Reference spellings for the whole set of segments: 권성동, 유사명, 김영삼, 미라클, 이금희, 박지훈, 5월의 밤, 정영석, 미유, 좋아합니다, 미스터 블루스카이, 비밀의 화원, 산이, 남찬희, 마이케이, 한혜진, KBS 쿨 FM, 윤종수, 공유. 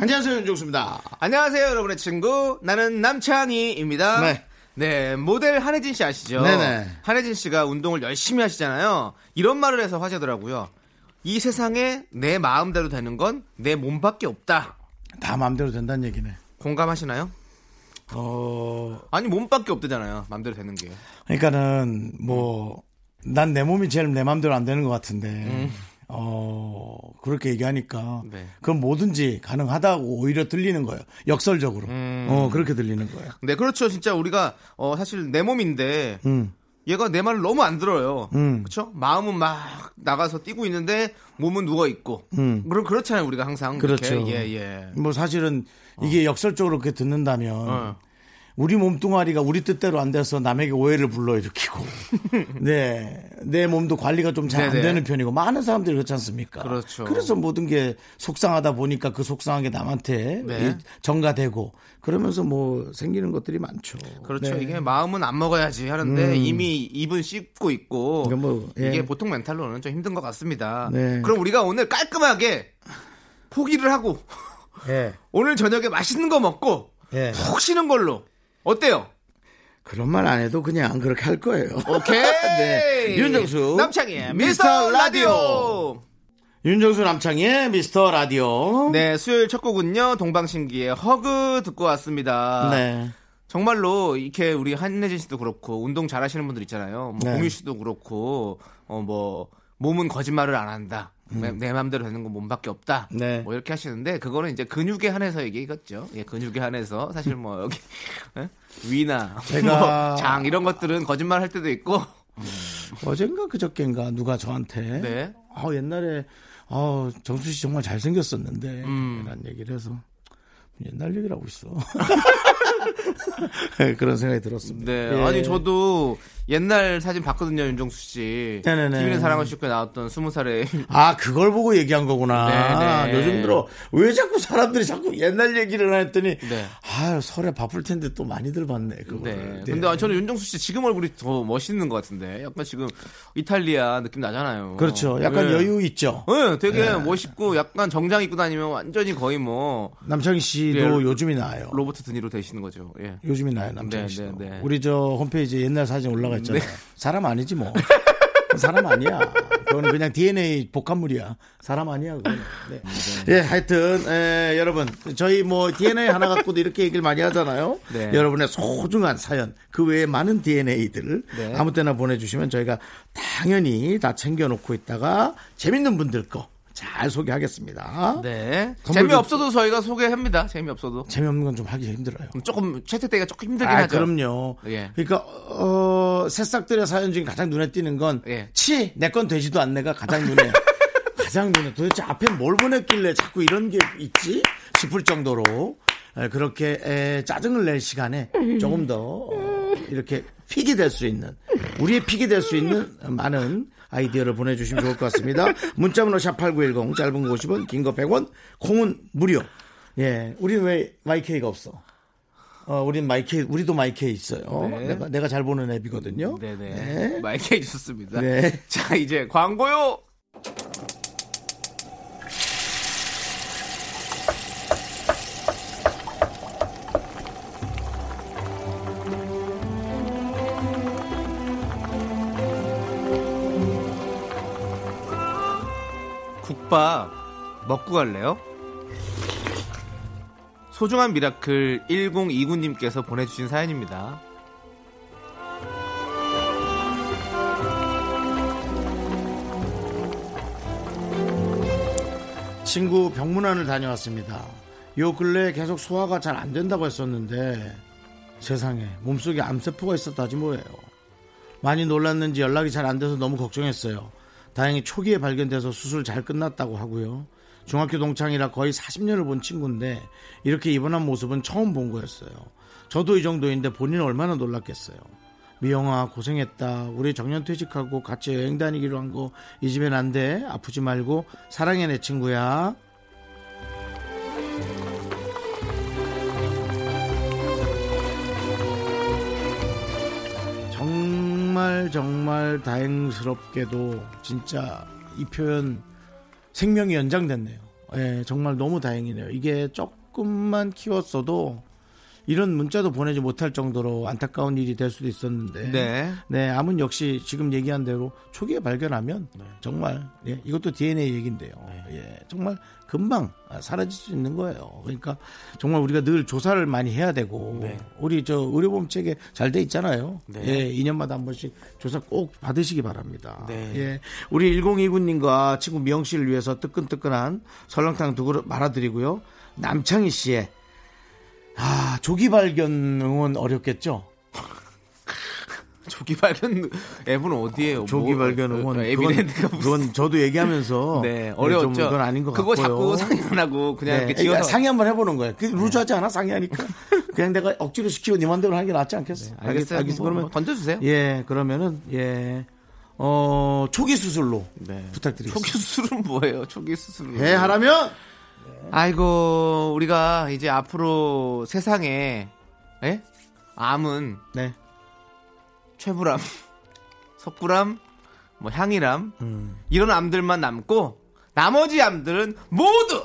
안녕하세요, 윤종수입니다. 안녕하세요, 여러분의 친구. 나는 남찬희입니다. 네, 모델 한혜진 씨 아시죠? 네네. 한혜진 씨가 운동을 열심히 하시잖아요. 이런 말을 해서 화제더라고요. 이 세상에 내 마음대로 되는 건 내 몸밖에 없다. 다 마음대로 된다는 얘기네. 공감하시나요? 아니, 몸밖에 없대잖아요. 마음대로 되는 게. 그러니까는, 난 내 몸이 제일 내 마음대로 안 되는 것 같은데. 그렇게 얘기하니까. 네. 그건 뭐든지 가능하다고 오히려 들리는 거예요. 역설적으로. 그렇게 들리는 거예요. 네, 그렇죠. 진짜 우리가, 사실 내 몸인데, 얘가 내 말을 너무 안 들어요. 그렇죠? 마음은 막 나가서 뛰고 있는데, 몸은 누워있고. 그렇잖아요. 우리가 항상. 그렇죠. 예, 예. 사실은 이게 역설적으로 그렇게 듣는다면, 우리 몸뚱아리가 우리 뜻대로 안 돼서 남에게 오해를 불러일으키고, 내 몸도 관리가 좀 잘 안 되는 편이고, 많은 사람들이 그렇지 않습니까? 그렇죠. 그래서 모든 게 속상하다 보니까 그 속상한 게 남한테 전가되고, 그러면서 생기는 것들이 많죠. 그렇죠. 네. 이게 마음은 안 먹어야지 하는데 이미 입은 씹고 있고, 이게 보통 멘탈로는 좀 힘든 것 같습니다. 네. 그럼 우리가 오늘 깔끔하게 포기를 하고, 오늘 저녁에 맛있는 거 먹고, 푹 쉬는 걸로, 어때요? 그런 말 안 해도 그냥 그렇게 할 거예요. 오케이. 네. 윤정수 남창희의 미스터 라디오. 윤정수 남창희의 미스터 라디오. 네, 수요일 첫 곡은요, 동방신기의 허그 듣고 왔습니다. 네. 정말로 이렇게 우리 한혜진 씨도 그렇고 운동 잘하시는 분들 있잖아요. 공유 씨도 그렇고 몸은 거짓말을 안 한다. 내 마음대로 되는 건 몸밖에 없다. 네. 이렇게 하시는데 그거는 이제 근육에 한해서 얘기겠죠. 예, 근육에 한해서 사실 여기 위나 제가 장 이런 것들은 거짓말 할 때도 있고. 어젠가 그저께인가 누가 저한테 옛날에 정수 씨 정말 잘 생겼었는데 이런 얘기를 해서 옛날 얘기를 하고 있어. 그런 생각이 들었습니다. 네, 예. 아니 저도 옛날 사진 봤거든요, 윤종수 씨. 네네네. TV는 사랑을 쉽게 나왔던 20살에. 아, 그걸 보고 얘기한 거구나. 네네. 요즘 들어 왜 자꾸 사람들이 자꾸 옛날 얘기를 했더니 설에 바쁠 텐데 또 많이들 봤네 그거. 네. 근데 저는 윤종수 씨 지금 얼굴이 더 멋있는 것 같은데 약간 지금 이탈리아 느낌 나잖아요. 그렇죠. 약간 여유 있죠. 네, 되게 멋있고 약간 정장 입고 다니면 완전히 거의 남창희 씨도 요즘이 나아요. 로버트 드니로 되시는 거죠. 예. 요즘이 나아요, 남창희 씨도. 네. 우리 저 홈페이지에 옛날 사진 올라가 있잖아요. 사람 아니지 사람 아니야. 그거는 그냥 DNA 복합물이야. 사람 아니야 그거는. 네. 예, 하여튼 여러분 저희 DNA 하나 갖고도 이렇게 얘기를 많이 하잖아요. 네. 여러분의 소중한 사연 그 외에 많은 DNA들을 아무 때나 보내주시면 저희가 당연히 다 챙겨놓고 있다가 재밌는 분들 거 잘 소개하겠습니다. 네. 재미없어도 저희가 소개합니다. 재미없어도. 재미없는 건 좀 하기 힘들어요. 조금 채택되기가 조금 힘들긴 하죠. 그럼요. 예. 그러니까 새싹들의 사연 중에 가장 눈에 띄는 건 내 건 되지도 않네가 가장 눈에 도대체 앞에 뭘 보냈길래 자꾸 이런 게 있지 싶을 정도로 그렇게 짜증을 낼 시간에 조금 더 이렇게 픽이 될 수 있는 우리의 픽이 될 수 있는 많은 아이디어를 보내주시면 좋을 것 같습니다. 문자문호 샵8910 짧은 거 50원 긴 거 100원 콩은 무료. 예, 우린 왜 마이케이가 없어? 우린 마이케이, 우리도 마이케이 있어요. 네. 내가 잘 보는 앱이거든요. 네네. 네. 마이케이 좋습니다. 네. 자, 이제 광고요. 오빠 먹고 갈래요? 소중한 미라클 1029님께서 보내주신 사연입니다. 친구 병문안을 다녀왔습니다. 요 근래에 계속 소화가 잘 안 된다고 했었는데 세상에 몸속에 암세포가 있었다지 뭐예요. 많이 놀랐는지 연락이 잘 안 돼서 너무 걱정했어요. 다행히 초기에 발견돼서 수술 잘 끝났다고 하고요. 중학교 동창이라 거의 40년을 본 친구인데 이렇게 입원한 모습은 처음 본 거였어요. 저도 이 정도인데 본인은 얼마나 놀랐겠어요. 미영아 고생했다. 우리 정년퇴직하고 같이 여행 다니기로 한 거 잊으면 안 돼. 아프지 말고 사랑해 내 친구야. 정말 정말 다행스럽게도 진짜 이 표현 생명이 연장됐네요. 예, 정말 너무 다행이네요. 이게 조금만 키웠어도 이런 문자도 보내지 못할 정도로 안타까운 일이 될 수도 있었는데, 네, 암은 역시 지금 얘기한 대로 초기에 발견하면 정말, 예, 이것도 DNA 얘기인데요. 예, 정말 금방 사라질 수 있는 거예요. 그러니까 정말 우리가 늘 조사를 많이 해야 되고, 네. 우리 저 의료보험책에 잘 돼 있잖아요. 네. 예, 2년마다 한 번씩 조사 꼭 받으시기 바랍니다. 네. 예, 우리 1029님과 친구 미영 씨를 위해서 뜨끈뜨끈한 설렁탕 두 그릇 말아드리고요. 남창희 씨의 아, 조기 발견은 어렵겠죠? 조기 발견 앱은 어디에요? 조기 발견 응원 에비덴트가 무슨 저도 얘기하면서 네, 어려웠죠. 그건 아닌 것 같고요. 그거 자꾸 상의 안 하고 그냥 네, 이렇게 지어서 상의 한번 해보는 거예요. 그 루즈하지 않아? 상의하니까 그냥 내가 억지로 시키고 네 맘대로 하는 게 낫지 않겠어? 네, 알겠어요. 알겠어. 그러면 뭐 던져주세요. 예, 그러면은 예. 초기 수술로 네. 부탁드리겠습니다. 초기 수술은 뭐예요? 초기 수술로 예, 하라면 아이고 우리가 이제 앞으로 세상에 에? 암은 네. 최불암, 석불암, 뭐 향이람 이런 암들만 남고 나머지 암들은 모두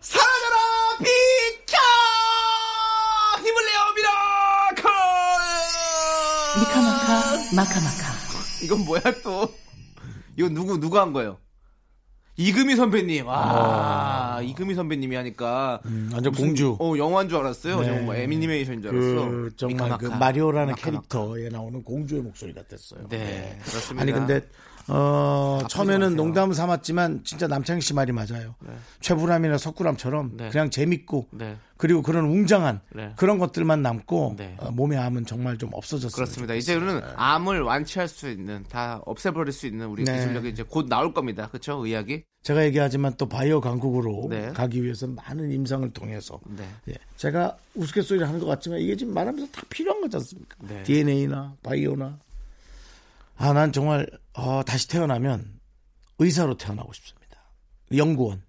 사라져라 비켜 힘을 내요 미라클 미카마카 마카마카 이건 뭐야 또 이거 누구 한 거예요? 이금희 선배님, 이금희 선배님이 하니까 완전 공주. 영화인 줄 알았어요. 네. 정말 애니메이션인 줄 알았어. 정말 그 마리오라는 캐릭터에 나오는 공주의 목소리 같았어요. 네, 네. 그렇습니다. 아니 근데 처음에는 마세요. 농담 삼았지만 진짜 남창희 씨 말이 맞아요. 네. 최불암이나 석굴암처럼 네. 그냥 재밌고 네. 그리고 그런 웅장한 네. 그런 것들만 남고 네. 몸의 암은 정말 좀 없어졌어요. 그렇습니다. 이제는 네. 암을 완치할 수 있는 다 없애버릴 수 있는 우리 네. 기술력이 이제 곧 나올 겁니다. 그렇죠? 의학이? 제가 얘기하지만 또 바이오 강국으로 네. 가기 위해서 많은 임상을 통해서 네. 예. 제가 우스갯소리를 하는 것 같지만 이게 지금 말하면서 다 필요한 거지 않습니까? 네. DNA나 바이오나 난 정말 다시 태어나면 의사로 태어나고 싶습니다. 연구원.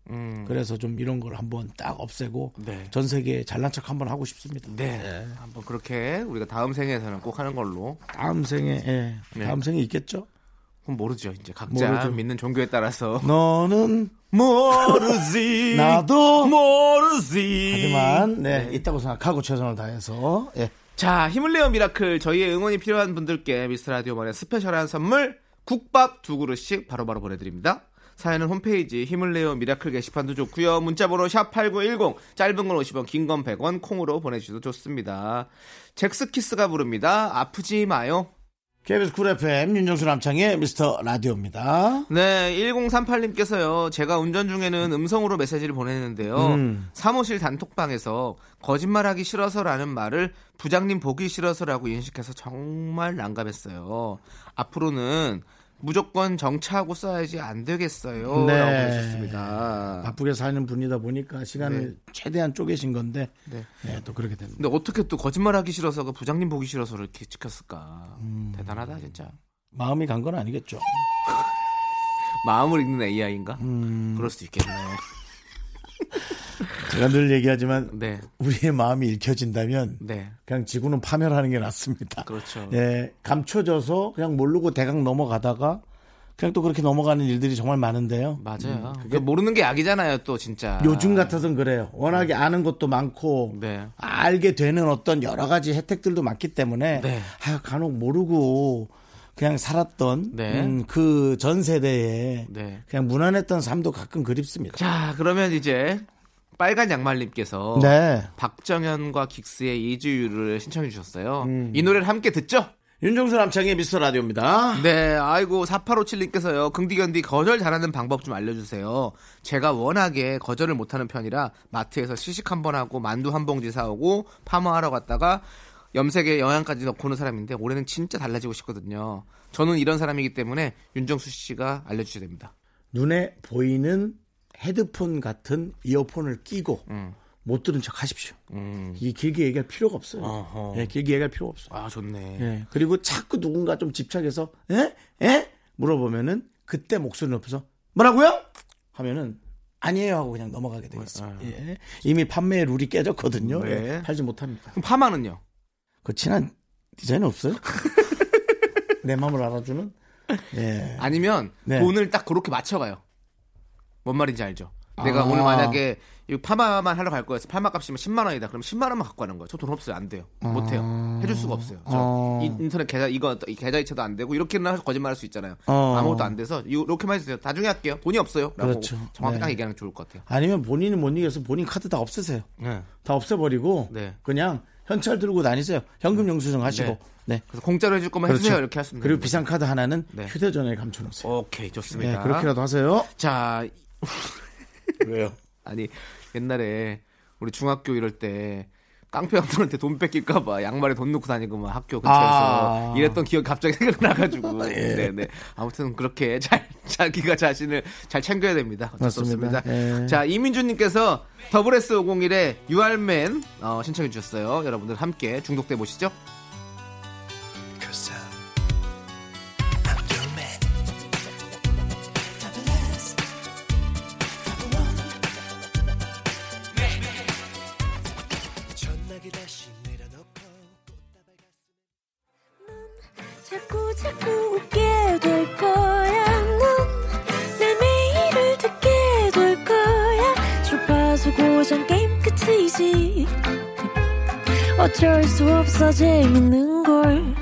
그래서 좀 이런 걸 한번 딱 없애고 네. 전 세계에 잘난 척 한번 하고 싶습니다. 네. 네. 한번 그렇게 우리가 다음 생에서는 꼭 하는 걸로. 다음 생에 예. 네. 다음 생에 있겠죠? 그럼 모르죠. 이제 각자 모르죠. 믿는 종교에 따라서. 너는 모르지. 나도 모르지. 하지만 네, 네. 있다고 생각하고 최선을 다해서 예. 자, 힘을 내요 미라클. 저희의 응원이 필요한 분들께 미스터 라디오만의 스페셜한 선물 국밥 두 그릇씩 바로바로 보내 드립니다. 사연은 홈페이지 힘을 내요 미라클 게시판도 좋고요. 문자번호 샵8910 짧은 건 50원 긴 건 100원 콩으로 보내주셔도 좋습니다. 잭스키스가 부릅니다. 아프지 마요. KBS 쿨 FM 윤정수 남창의 미스터 라디오입니다. 네, 1038님께서요. 제가 운전 중에는 음성으로 메시지를 보내는데요. 사무실 단톡방에서 거짓말하기 싫어서라는 말을 부장님 보기 싫어서라고 인식해서 정말 난감했어요. 앞으로는 무조건 정차하고 써야지 안 되겠어요. 네. 라고 하셨습니다. 바쁘게 사는 분이다 보니까 시간을 네. 최대한 쪼개신 건데 네. 네, 또 그렇게 됩니다. 근데 어떻게 또 거짓말하기 싫어서 부장님 보기 싫어서 이렇게 찍혔을까. 대단하다 진짜. 마음이 간 건 아니겠죠. 마음을 읽는 AI인가? 그럴 수도 있겠네요. 제가 늘 얘기하지만 네. 우리의 마음이 읽혀진다면 네. 그냥 지구는 파멸하는 게 낫습니다. 그렇죠. 예, 감춰져서 그냥 모르고 대강 넘어가다가 그냥 또 그렇게 넘어가는 일들이 정말 많은데요. 맞아요. 그게 모르는 게 약이잖아요, 또 진짜. 요즘 같아서는 그래요. 워낙에 아는 것도 많고 네. 알게 되는 어떤 여러 가지 혜택들도 많기 때문에 네. 간혹 모르고 그냥 살았던 네. 그 전 세대에 네. 그냥 무난했던 삶도 가끔 그립습니다. 자, 그러면 이제 빨간 양말님께서 네. 박정현과 긱스의 이주유를 신청해 주셨어요. 이 노래를 함께 듣죠? 윤종수 남창의 미스터 라디오입니다. 네, 아이고 4857님께서요. 긍디견디 거절 잘하는 방법 좀 알려주세요. 제가 워낙에 거절을 못하는 편이라 마트에서 시식 한번 하고 만두 한 봉지 사오고 파마하러 갔다가 염색에 영양까지 넣고 오는 사람인데 올해는 진짜 달라지고 싶거든요. 저는 이런 사람이기 때문에 윤종수 씨가 알려주셔야 됩니다. 눈에 보이는 헤드폰 같은 이어폰을 끼고 못 들은 척 하십시오. 이 길게 얘기할 필요가 없어요. 네, 길게 얘기할 필요가 없어요. 아, 좋네. 네, 그리고 자꾸 누군가 좀 집착해서 에? 에? 물어보면은 그때 목소리 높여서 뭐라고요? 하면은 아니에요 하고 그냥 넘어가게 되겠어요. 예. 이미 판매의 룰이 깨졌거든요. 네. 예. 팔지 못합니다. 그럼 파마는요? 그 친한 디자인 없어요? 내 마음을 알아주는? 예. 아니면 네. 돈을 딱 그렇게 맞춰가요. 뭔 말인지 알죠? 내가 오늘 만약에 파마만 하러 갈 거였어. 파마 값이면 10만 원이다. 그럼 10만 원만 갖고 가는 거예요. 저 돈 없어요. 안 돼요. 못 해요. 해줄 수가 없어요. 저 인터넷 계좌 이거 계좌이체도 안 되고 이렇게는 거짓말할 수 있잖아요. 아무것도 안 돼서 이렇게만 해주세요. 나중에 할게요. 돈이 없어요. 라고 그렇죠. 정확히 딱 네. 얘기하는 게 좋을 것 같아요. 아니면 본인은 못 이겨서 본인 카드 다 없애세요. 네. 다 없애버리고 네. 그냥 현찰 들고 다니세요. 현금 영수증 하시고. 네. 네. 그래서 공짜로 해줄 거면 그렇죠. 해주세요. 이렇게 하시면 돼요. 그리고 비상카드 하나는 네. 휴대전화에 감춰놓으세요. 오케이. 좋습니다. 네, 그렇게라도 하세요. 자. 왜요? 아니 옛날에 우리 중학교 이럴 때 깡패 형들한테 돈 뺏길까봐 양말에 돈 넣고 다니고 막 학교 근처에서 이랬던 기억이 갑자기 생각나가지고 예. 네네 아무튼 그렇게 잘 자기가 자신을 잘 챙겨야 됩니다. 맞습니다. 예. 자 이민주님께서 더블 S501의 유알맨 신청해 주셨어요. 여러분들 함께 중독돼 보시죠. 어쩔 수 없어 재밌는 걸.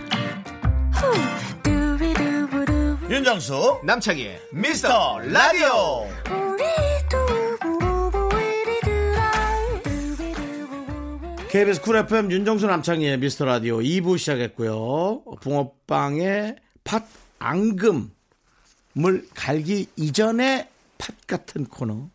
윤정수 남창희 미스터 라디오. KBS 쿨 FM 윤정수 남창희의 미스터 라디오 2부 시작했고요. 붕어빵에 팥 앙금을 갈기 이전에 팥 같은 코너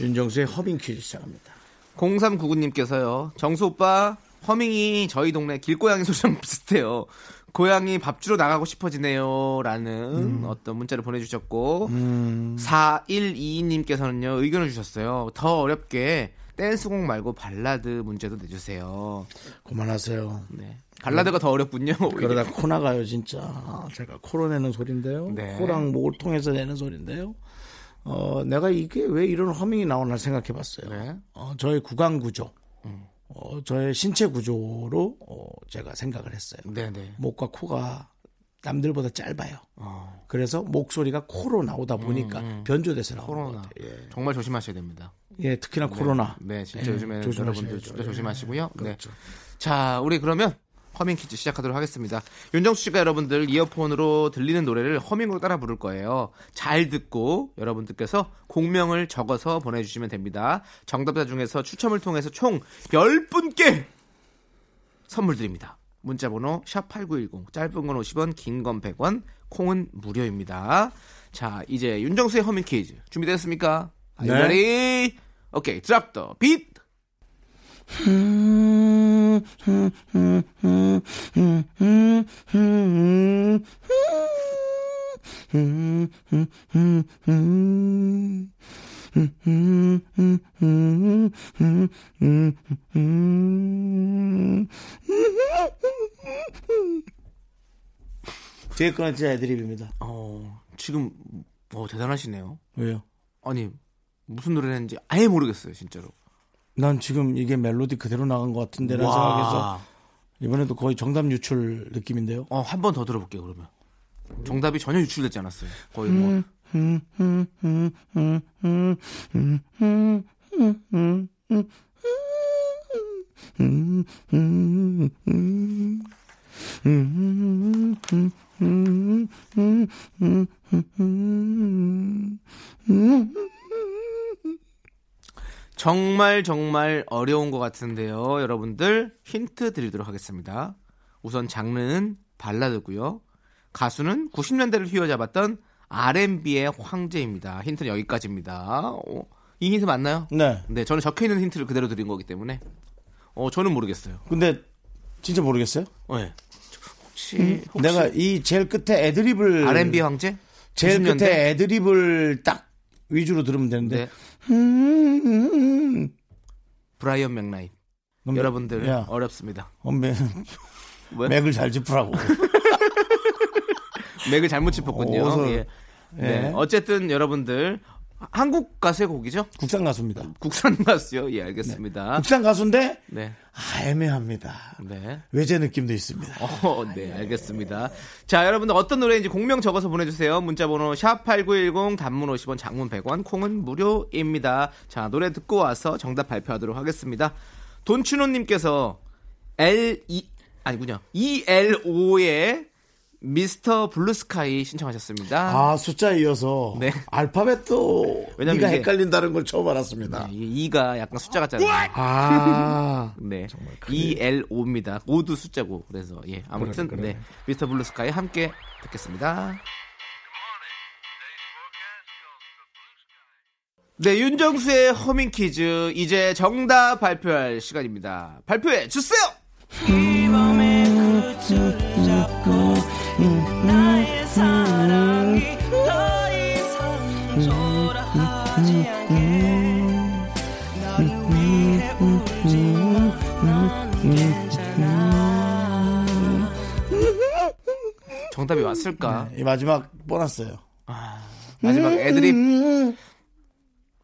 윤정수의 허밍 퀴즈 시작합니다. 0399님께서요. 정수 오빠 허밍이 저희 동네 길고양이 소리랑 비슷해요. 고양이 밥 주러 나가고 싶어지네요. 라는 어떤 문자를 보내주셨고 4122님께서는요. 의견을 주셨어요. 더 어렵게 댄스곡 말고 발라드 문제도 내주세요. 그만하세요. 네. 발라드가 더 어렵군요. 그러다 코 나가요 진짜. 아, 제가 코로 내는 소린데요. 네. 코랑 목을 통해서 내는 소린데요. 내가 이게 왜 이런 허밍이 나오나 생각해봤어요. 네. 저의 구강 구조, 저의 신체 구조로 제가 생각을 했어요. 네네. 목과 코가 남들보다 짧아요. 그래서 목소리가 코로 나오다 보니까 변조돼서 나오는 것 같아요. 예. 정말 조심하셔야 됩니다. 예, 특히나 네. 코로나. 네, 진짜 예, 요즘에 여러분들 진짜 조심하시고요. 예. 그렇죠. 네. 자, 우리 그러면 허밍 퀴즈 시작하도록 하겠습니다. 윤정수 씨가 여러분들 이어폰으로 들리는 노래를 허밍으로 따라 부를 거예요. 잘 듣고 여러분들께서 곡명을 적어서 보내주시면 됩니다. 정답자 중에서 추첨을 통해서 총 10분께 선물 드립니다. 문자번호 샵8910 짧은 건 50원 긴 건 100원 콩은 무료입니다. 자 이제 윤정수의 허밍 퀴즈 준비됐습니까? 네. Are you ready? 오케이 드랍 더 빛. 제 거는 진짜 애드립입니다. 지금 대단하시네요. 왜요? 아니 무슨 노래를 했는지 아예 모르겠어요 진짜로. 난 지금 이게 멜로디 그대로 나간 것 같은데 라는 생각에서 이번에도 거의 정답 유출 느낌인데요. 한 번 더 들어볼게요 그러면. 정답이 전혀 유출되지 않았어요. 거의 뭐. 정말 정말 어려운 것 같은데요. 여러분들 힌트 드리도록 하겠습니다. 우선 장르는 발라드고요. 가수는 90년대를 휘어잡았던 R&B의 황제입니다. 힌트는 여기까지입니다. 이 힌트 맞나요? 네. 네, 저는 적혀있는 힌트를 그대로 드린 거기 때문에 저는 모르겠어요. 근데 진짜 모르겠어요? 네. 혹시 내가 이 제일 끝에 애드립을 R&B 황제? 제일 90년대? 끝에 애드립을 딱 위주로 들으면 되는데. 네. 브라이언 맥라인. 여러분들 야. 어렵습니다. 맥을 잘 짚으라고. 맥을 잘못 짚었군요. 예. 네. 네. 어쨌든 여러분들 한국 가수의 곡이죠? 국산 가수입니다. 국산 가수요? 예, 알겠습니다. 네. 국산 가수인데 네. 아, 애매합니다. 네. 외제 느낌도 있습니다. 네, 알겠습니다. 자, 여러분들 어떤 노래인지 공명 적어서 보내주세요. 문자번호 샵8910 단문 50원, 장문 100원, 콩은 무료입니다. 자, 노래 듣고 와서 정답 발표하도록 하겠습니다. 돈춘호님께서 ELO의 미스터 블루스카이 신청하셨습니다. 아, 숫자에 이어서 네. 알파벳도 네가 헷갈린다는 걸 처음 알았습니다. 네, E가 약간 숫자 같잖아요. 아, 네, ELO입니다. 5도 숫자고 그래서 예 아무튼 그래. 네 미스터 블루스카이 함께 듣겠습니다. 네, 윤정수의 허밍 퀴즈 이제 정답 발표할 시간입니다. 발표해 주세요. 나의 사랑이 더 이상 초라하지 않게 너를 위해 울지만 난 괜찮아. 정답이 왔을까? 이 마지막 뻔했어요. 아, 마지막 애드립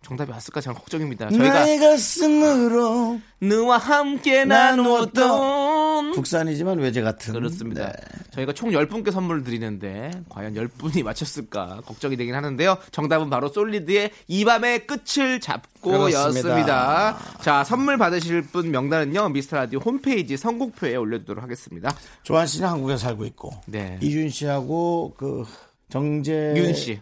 정답이 왔을까? 참 걱정입니다. 저희가 나의 가슴으로 너와 함께 나누었던 국산이지만 외제 같은. 그렇습니다. 네. 저희가 총 10분께 선물을 드리는데 과연 10분이 맞췄을까 걱정이 되긴 하는데요. 정답은 바로 솔리드의 이 밤의 끝을 잡고였습니다. 자, 선물 받으실 분 명단은요. 미스터라디오 홈페이지 선곡표에 올려두도록 하겠습니다. 조한 씨는 한국에 살고 있고 네. 이준 씨하고 그... 정재윤 씨.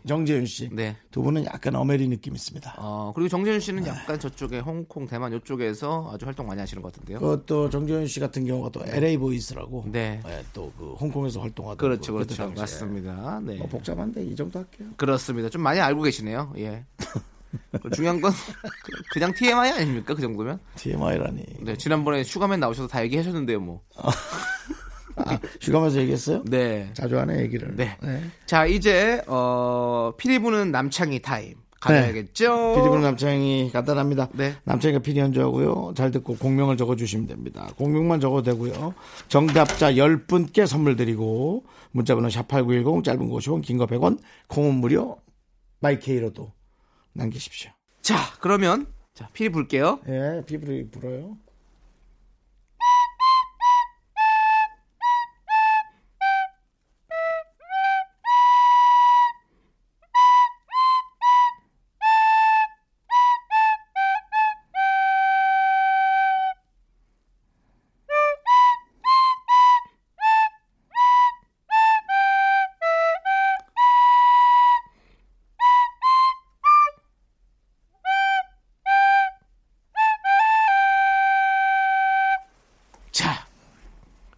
네. 두 분은 약간 어메리 느낌 있습니다. 그리고 정재윤 씨는 약간 저쪽에 홍콩, 대만 이쪽에서 아주 활동 많이 하시는 것 같은데요. 그것도 정재윤 씨 같은 경우가 또 LA 보이스라고. 네. 네. 또 그 홍콩에서 활동하던. 그렇죠. 맞습니다. 네. 복잡한데 이 정도 할게요. 그렇습니다. 좀 많이 알고 계시네요. 예. 중요한 건 그냥 TMI 아닙니까? 그 정도면? TMI라니. 네. 지난번에 슈가맨 나오셔서 다 얘기하셨는데요, 뭐. 아, 슈가면서 얘기했어요? 네. 자주 하네, 얘기를. 네. 네. 자, 이제, 피리부는 남창희 타임. 가봐야겠죠? 네. 피리부는 남창희 간단합니다. 네. 남창희가 피리 연주하고요. 잘 듣고 공명을 적어주시면 됩니다. 공명만 적어도 되고요. 정답자 10분께 선물 드리고, 문자번호 샵8910, 짧은 거 50원, 긴 거 100원, 공은 무료, 마이케이로도 남기십시오. 자, 그러면, 피리 불게요. 예, 피리 불어요.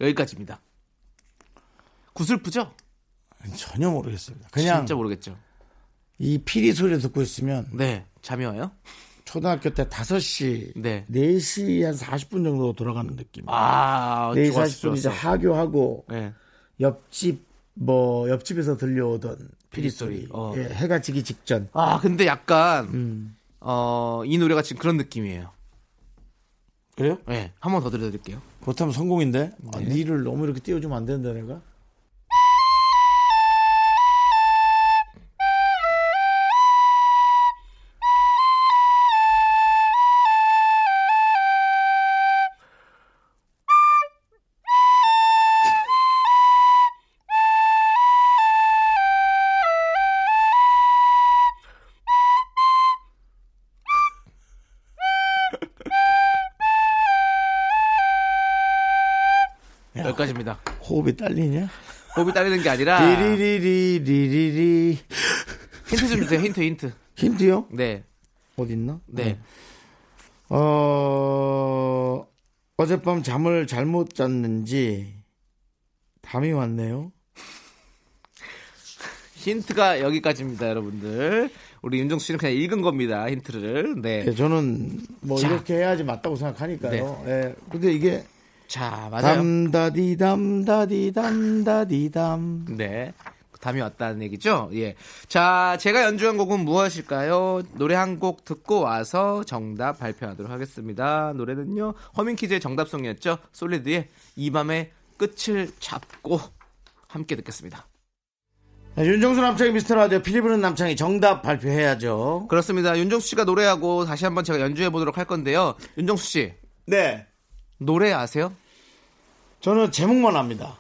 여기까지입니다. 구슬프죠? 전혀 모르겠습니다. 그냥 진짜 모르겠죠. 이 피리 소리를 듣고 있으면 네 잠이 와요? 초등학교 때 5시, 네. 4시 한 40분 정도 돌아가는 느낌. 아, 4시 40분 이제 하교하고 네. 옆집에서 들려오던 피리 소리. 예, 해가 지기 직전. 아 근데 약간 이 노래가 지금 그런 느낌이에요. 그래요? 네, 한 번 더 들려드릴게요. 그렇다면 성공인데? 네. 아, 니를 너무 이렇게 띄워주면 안 된다, 내가? 여기까지입니다. 호흡이 딸리냐? 호흡이 딸리는 게 아니라 리리리리리리. 힌트 좀 주세요. 힌트. 힌트요? 네. 어디 있나? 네. 어젯밤 잠을 잘못 잤는지 담이 왔네요. 힌트가 여기까지입니다, 여러분들. 우리 윤정수 씨는 그냥 읽은 겁니다, 힌트를. 네. 네, 저는 뭐 자. 이렇게 해야지 맞다고 생각하니까요. 네. 네. 근데 이게 자, 맞아요. 담다디담. 네. 밤이 왔다는 얘기죠. 예. 자, 제가 연주한 곡은 무엇일까요? 노래 한 곡 듣고 와서 정답 발표하도록 하겠습니다. 노래는요, 허밍키즈의 정답송이었죠. 솔리드의 이 밤의 끝을 잡고 함께 듣겠습니다. 네, 윤종수 남창희 미스터라디오 피리부는 남창희 정답 발표해야죠. 그렇습니다. 윤종수 씨가 노래하고 다시 한번 제가 연주해보도록 할 건데요. 윤종수 씨. 네. 노래 아세요? 저는 제목만 압니다.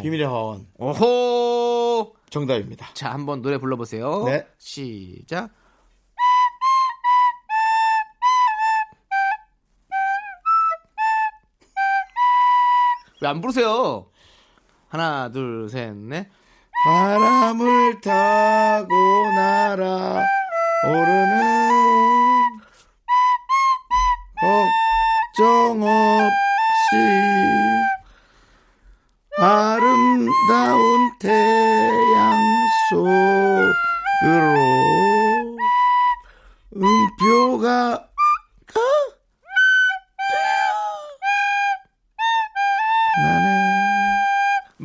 비밀의 화원. 오호. 정답입니다. 자, 한번 노래 불러보세요. 네. 시작. 왜 안 부르세요? 하나, 둘, 셋, 넷. 바람을 타고 날아 오르는 걱정 없이 아름다운 태양 속으로 음표가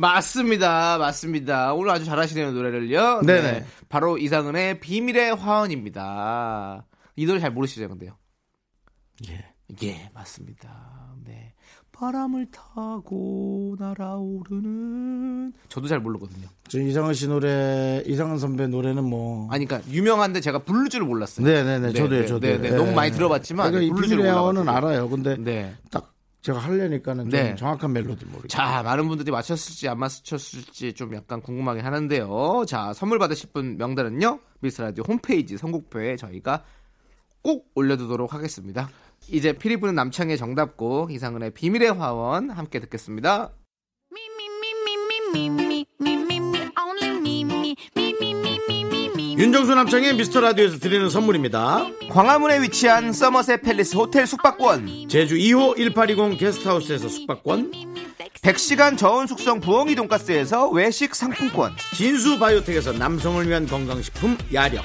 맞습니다. 맞습니다. 오늘 아주 잘하시네요, 노래를요. 네네. 네. 바로 이상은의 비밀의 화원입니다. 이 노래 잘 모르시죠, 근데요? 예. 예, 맞습니다. 네. 바람을 타고 날아오르는. 저도 잘 모르거든요. 저 이상은 씨 노래, 이상은 선배 노래는 뭐. 아니, 그러니까 유명한데 제가 부를 줄 몰랐어요. 네네네. 저도요, 저도. 네네. 너무 많이 들어봤지만. 그러니까 부를 줄 몰랐어요. 알아요. 근데. 네. 딱. 제가 하려니까는 네. 정확한 멜로디 모르겠어요. 자, 많은 분들이 맞췄을지 안 맞췄을지 좀 약간 궁금하긴 하는데요. 자, 선물 받으실 분 명단은요, 미스라디오 홈페이지 선곡표에 저희가 꼭 올려두도록 하겠습니다. 이제 피리부는 남창의 정답곡 이상은의 비밀의 화원 함께 듣겠습니다. 윤정수 남창의 미스터라디오에서 드리는 선물입니다. 광화문에 위치한 서머셋 팰리스 호텔 숙박권, 제주 2호 1820 게스트하우스에서 숙박권, 100시간 저온 숙성 부엉이 돈가스에서 외식 상품권, 진수 바이오텍에서 남성을 위한 건강식품 야력,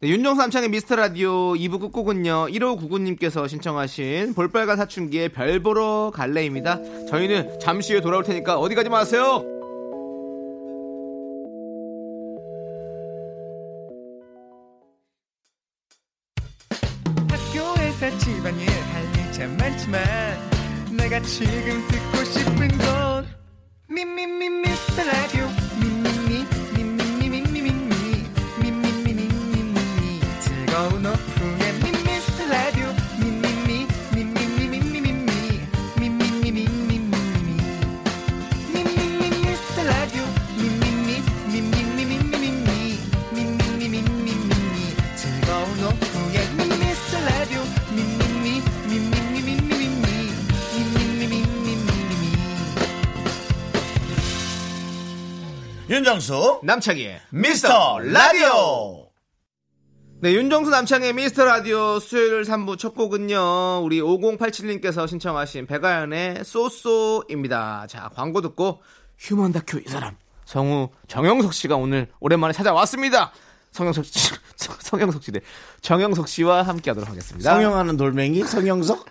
네, 윤종수 남창의 미스터라디오 2부 끝곡은요, 1599님께서 신청하신 볼빨간 사춘기의 별 보러 갈래입니다. 저희는 잠시 후에 돌아올 테니까 어디 가지 마세요. 집안일 할 일 참 많지만 내가 지금 듣고 싶은 건 미미미 미스터 라디오 미미미 미미미 미미미 미미미 미미미 즐거운 오픈에 미스터 라디오 미미미 미미미 미미미 미미미 미미미 미미미 미스터 라디오 미미미 미미미 미미미 미미미 미미미 즐거운 오픈. 윤정수 남창희의 미스터 라디오. 네, 윤정수 남창희의 미스터 라디오 수요일 3부 첫 곡은요, 우리 5087님께서 신청하신 백아연의 소소입니다. 자, 광고 듣고 휴먼 다큐 이 사람 성우 정영석 씨가 오늘 오랜만에 찾아왔습니다. 성영석 씨, 성영석 씨네. 정영석 씨와 함께하도록 하겠습니다. 성영하는 돌멩이 성영석.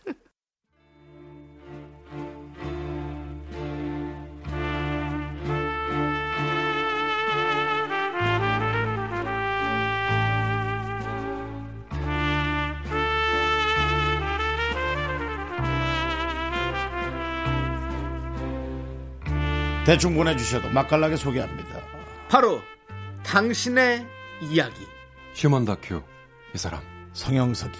대충 보내주셔도 맛깔나게 소개합니다. 바로 당신의 이야기 휴먼 다큐 이 사람 성영석이.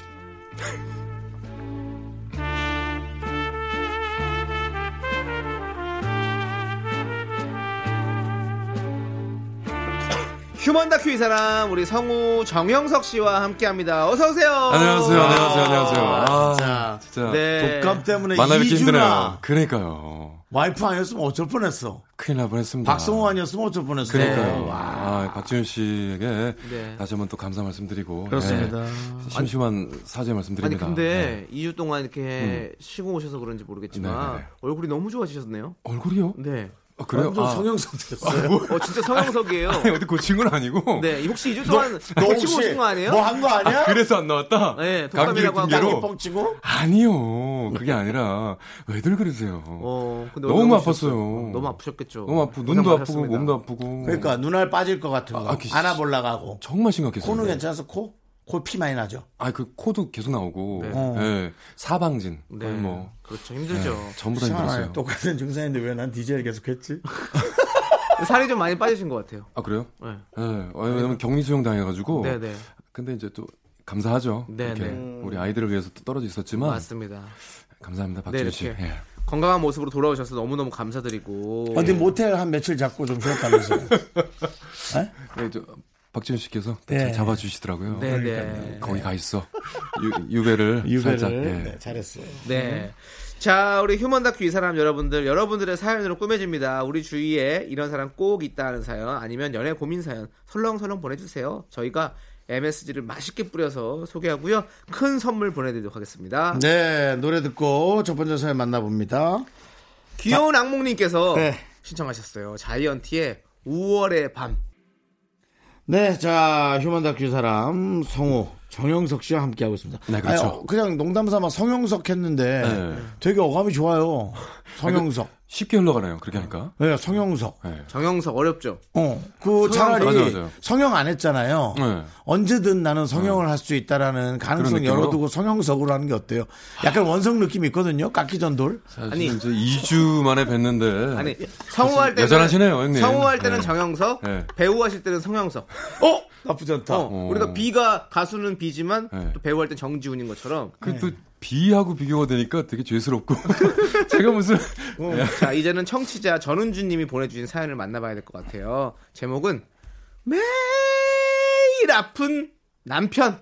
휴먼 다큐 이 사람, 우리 성우 정영석 씨와 함께합니다. 어서 오세요. 안녕하세요. 안녕하세요. 아, 진짜. 네. 독감 때문에 만나뵙기 힘드네요. 그러니까요. 와이프 아니었으면 어쩔 뻔했어. 큰일 날 뻔했습니다. 박성호 아니었으면 어쩔 뻔했어요. 그러니까요. 네. 아, 박지훈 씨에게 네. 다시 한번 또 감사 말씀드리고. 그렇습니다. 네. 심심한 사죄 말씀드립니다. 아니 근데 네. 2주 동안 이렇게 쉬고 오셔서 그런지 모르겠지만 네네. 얼굴이 너무 좋아지셨네요. 얼굴이요? 네. 아, 그래요? 아. 성형석 됐어요. 아, 뭐. 진짜 성형석이에요. 아니, 어디 고친 건 아니고. 네, 혹시 2주 동안 고치고 오신 거 아니에요? 뭐 한 거 아니야? 아, 그래서 안 나왔다? 네, 독감이라고 하고. 감기 뻥치고? 아니요, 그게 아니라. 왜들 그러세요? 근데 너무 아팠어요. 너무 아프셨겠죠. 너무 아프고, 눈도 아프고, 몸도 아프고. 그러니까, 눈알 빠질 것 같은 거. 안아보려고 하고. 정말 심각했어요. 코는 괜찮아서 코? 코 피 많이 나죠. 아, 그 코도 계속 나오고, 네. 네. 사방진. 네, 뭐 그렇죠. 힘들죠. 네. 전부 다 힘들었어요. 똑같은 증상인데 왜 난 DJ를 계속했지? 살이 좀 많이 빠지신 것 같아요. 아 그래요? 네. 네. 왜냐면 격리 수용 당해가지고. 네네. 네. 근데 이제 또 감사하죠. 네네. 네. 우리 아이들을 위해서 또 떨어져 있었지만. 맞습니다. 감사합니다, 박지훈 씨. 네, 예. 건강한 모습으로 돌아오셔서 너무너무 감사드리고. 근데 모텔 한 며칠 잡고 좀 쉬었다면서요? 네? 네, 저, 박지훈 씨께서 네. 잘 잡아주시더라고요. 네네. 네. 거기 가 있어. 유배를 살짝. 네. 네, 잘했어요. 네. 자, 우리 휴먼 다큐 이 사람 여러분들, 여러분들의 사연으로 꾸며집니다. 우리 주위에 이런 사람 꼭 있다는 사연, 아니면 연애 고민 사연, 설렁설렁 보내주세요. 저희가 MSG를 맛있게 뿌려서 소개하고요. 큰 선물 보내드리도록 하겠습니다. 네, 노래 듣고 첫 번째 사연 만나봅니다. 귀여운 악몽님께서 네. 신청하셨어요. 자이언티의 5월의 밤. 네, 자 휴먼 다큐 사람 성우 정영석 씨와 함께하고 있습니다. 네, 그렇죠. 아니, 그냥 농담삼아 성영석 했는데 네. 되게 어감이 좋아요. 성영석 쉽게 흘러가네요. 그렇게 하니까. 네, 성영석. 네. 정영석 어렵죠. 그 차라리 맞아. 성형 안 했잖아요. 네. 언제든 나는 성형을 할 수 있다라는 가능성 열어두고 성영석으로 하는 게 어때요? 약간 원성 느낌이 있거든요. 깎기전돌. 아니, 이제 2주 만에 뵀는데. 아니, 성우할 때는 여전하시네요, 형님. 성우할 때는 네. 정영석, 네. 배우 하실 때는 성영석. 나쁘지 않다. 우리가 B가 가수는 B지만 네. 또 배우할 때 정지훈인 것처럼. 그 또 B하고 비교가 되니까 되게 죄스럽고. 제가 무슨. 자, 이제는 청취자 전은주님이 보내주신 사연을 만나봐야 될 것 같아요. 제목은 매일 아픈 남편.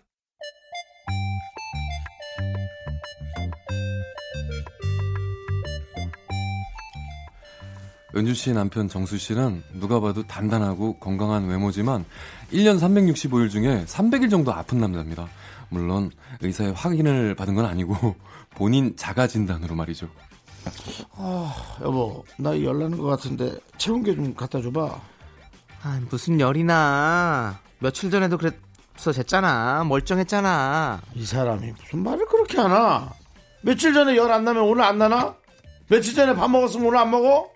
은주 씨 남편 정수 씨는 누가 봐도 단단하고 건강한 외모지만 1년 365일 중에 300일 정도 아픈 남자입니다. 물론 의사의 확인을 받은 건 아니고 본인 자가 진단으로 말이죠. 아, 여보, 나 열 나는 것 같은데 체온계 좀 갖다 줘봐. 아, 무슨 열이나. 며칠 전에도 그래서 쟀잖아. 멀쩡했잖아. 이 사람이 무슨 말을 그렇게 하나. 며칠 전에 열 안 나면 오늘 안 나나? 며칠 전에 밥 먹었으면 오늘 안 먹어?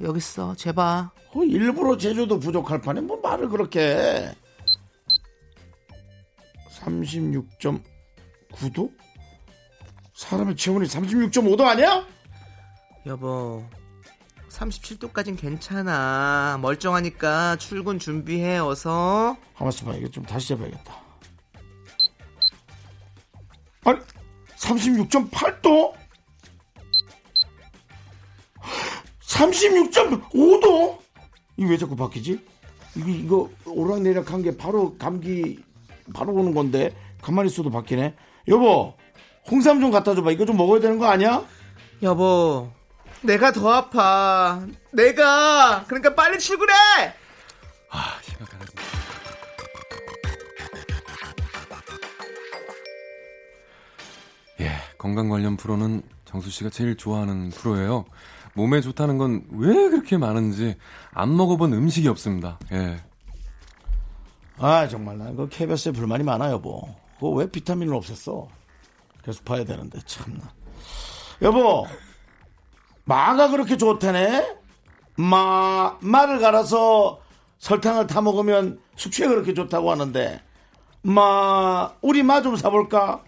여기 있어, 재봐. 일부러 제조도 부족할 판에 뭐 말을 그렇게 해. 36.9도? 사람의 체온이 36.5도 아니야? 여보, 37도까진 괜찮아. 멀쩡하니까 출근 준비해, 어서. 가만있어봐, 이거 좀 다시 재봐야겠다. 아니, 36.8도? 36.5도? 이게 왜 자꾸 바뀌지? 이거 오락내락한 게 바로 감기 바로 오는 건데 가만히 있어도 바뀌네. 여보, 홍삼 좀 갖다 줘봐. 이거 좀 먹어야 되는 거 아니야? 여보, 내가 더 아파. 내가. 그러니까 빨리 출근해. 아, 심각하네. 예, 건강 관련 프로는 정수 씨가 제일 좋아하는 프로예요. 몸에 좋다는 건 왜 그렇게 많은지 안 먹어본 음식이 없습니다. 예. 아, 정말 난 그 KBS에 불만이 많아, 여보. 그거 왜 비타민을 없앴어? 계속 봐야 되는데, 참나. 여보, 마가 그렇게 좋다네? 마를 갈아서 설탕을 타 먹으면 숙취에 그렇게 좋다고 하는데, 우리 마 좀 사볼까?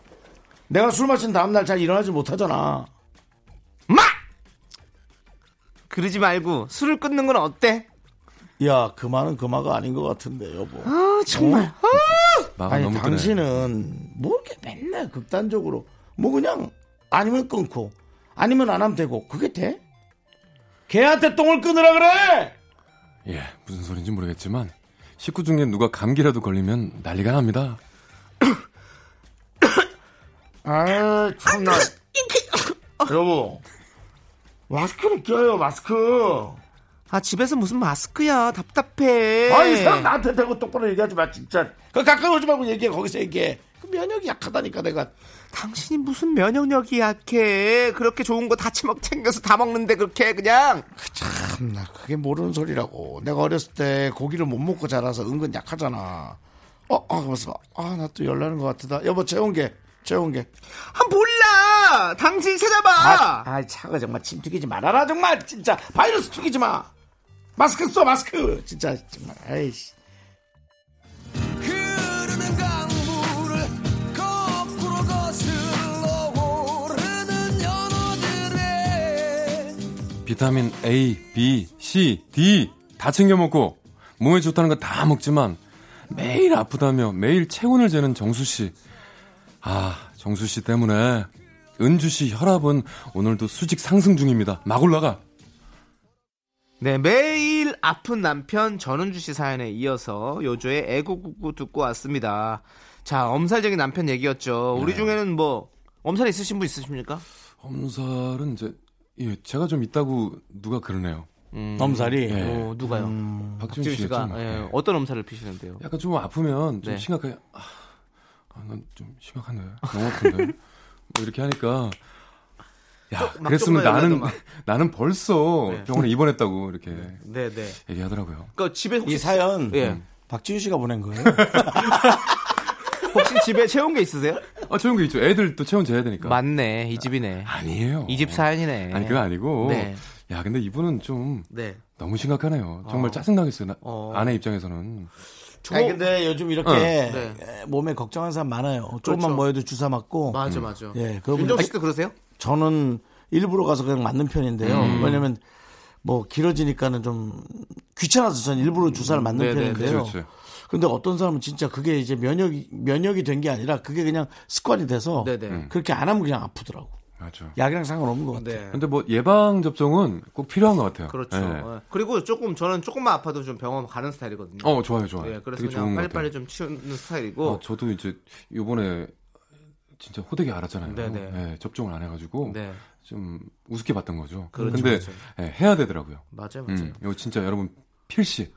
내가 술 마신 다음날 잘 일어나지 못하잖아. 마! 그러지 말고 술을 끊는 건 어때? 야, 그 말은 그 마가 아닌 것 같은데, 여보. 아, 정말. 아니, 당신은 뭐 이렇게 맨날 극단적으로 뭐 그냥 아니면 끊고 아니면 안 하면 되고 그게 돼? 걔한테 똥을 끊으라 그래! 예, 무슨 소린지 모르겠지만 식구 중에 누가 감기라도 걸리면 난리가 납니다. 아, 참나. 여보, 마스크를 껴요, 마스크. 아, 집에서 무슨 마스크야. 답답해. 아, 이 사람 나한테 대고 똑바로 얘기하지 마, 진짜. 그 가까이 오지 말고 얘기해, 거기서 얘기해. 그 면역이 약하다니까, 내가. 당신이 무슨 면역력이 약해. 그렇게 좋은 거 다 챙겨서 다 먹는데 그렇게 그냥. 참나, 그게 모르는 소리라고. 내가 어렸을 때 고기를 못 먹고 자라서 은근 약하잖아. 그랬어. 아, 나 또 열나는 것 같다. 여보, 재운 게. 아, 몰라. 당신 찾아봐. 아, 차가 정말 침 튀기지 말아라, 정말. 진짜. 바이러스 튀기지 마. 마스크 써, 마스크. 진짜, 정말. 아이씨. 비타민 A, B, C, D 다 챙겨 먹고 몸에 좋다는 거 다 먹지만 매일 아프다며 매일 체온을 재는 정수 씨. 아, 정수 씨 때문에 은주 씨 혈압은 오늘도 수직 상승 중입니다. 막 올라가. 네, 매일 아픈 남편 전은주 씨 사연에 이어서 요조의 애국구 듣고 왔습니다. 자, 엄살적인 남편 얘기였죠. 우리 중에는 뭐 엄살 있으신 분 있으십니까? 엄살은 이제 예, 제가 좀 있다고 누가 그러네요. 엄살이? 예. 누가요? 박지훈 씨가 예, 어떤 엄살을 피시는데요? 약간 좀 아프면 좀 심각하게 난 좀 심각한데 너무 아픈데 뭐 이렇게 하니까 야 그랬으면 나는 벌써 병원에 입원했다고 이렇게 얘기하더라고요. 그러니까 집에 혹시 이 사연 박지훈 씨가 보낸 거예요? 혹시 집에 채운 게 있으세요? 아, 채운 게 있죠. 애들 또 채운 재야 되니까. 맞네. 이 집이네. 아니에요. 이 집 사연이네. 아니, 그거 아니고. 네. 야, 근데 이분은 좀 너무 심각하네요. 정말 짜증나겠어요. 아내 입장에서는. 아니, 근데 요즘 이렇게 몸에 걱정하는 사람 많아요. 조금만 뭐해도 주사 맞고. 맞아. 예, 윤종수 씨도 그러세요? 저는 일부러 가서 그냥 맞는 편인데요. 왜냐면 뭐 길어지니까는 좀 귀찮아서 저는 일부러 주사를 맞는 편인데요. 그렇죠. 근데 어떤 사람은 진짜 그게 이제 면역이 된 게 아니라 그게 그냥 습관이 돼서 그렇게 안 하면 그냥 아프더라고. 맞아. 약이랑 상관없는 것 같아요. 근데 뭐 예방 접종은 꼭 필요한 것 같아요. 그렇죠. 네. 그리고 저는 조금만 아파도 좀 병원 가는 스타일이거든요. 좋아요. 네, 그래서 그냥 빨리빨리 좀 치우는 스타일이고. 저도 이제 요번에 진짜 호되게 알았잖아요. 네, 접종을 안 해가지고 좀 우습게 봤던 거죠. 그렇죠, 근데 네, 해야 되더라고요. 맞아요. 이거 진짜 여러분. 필시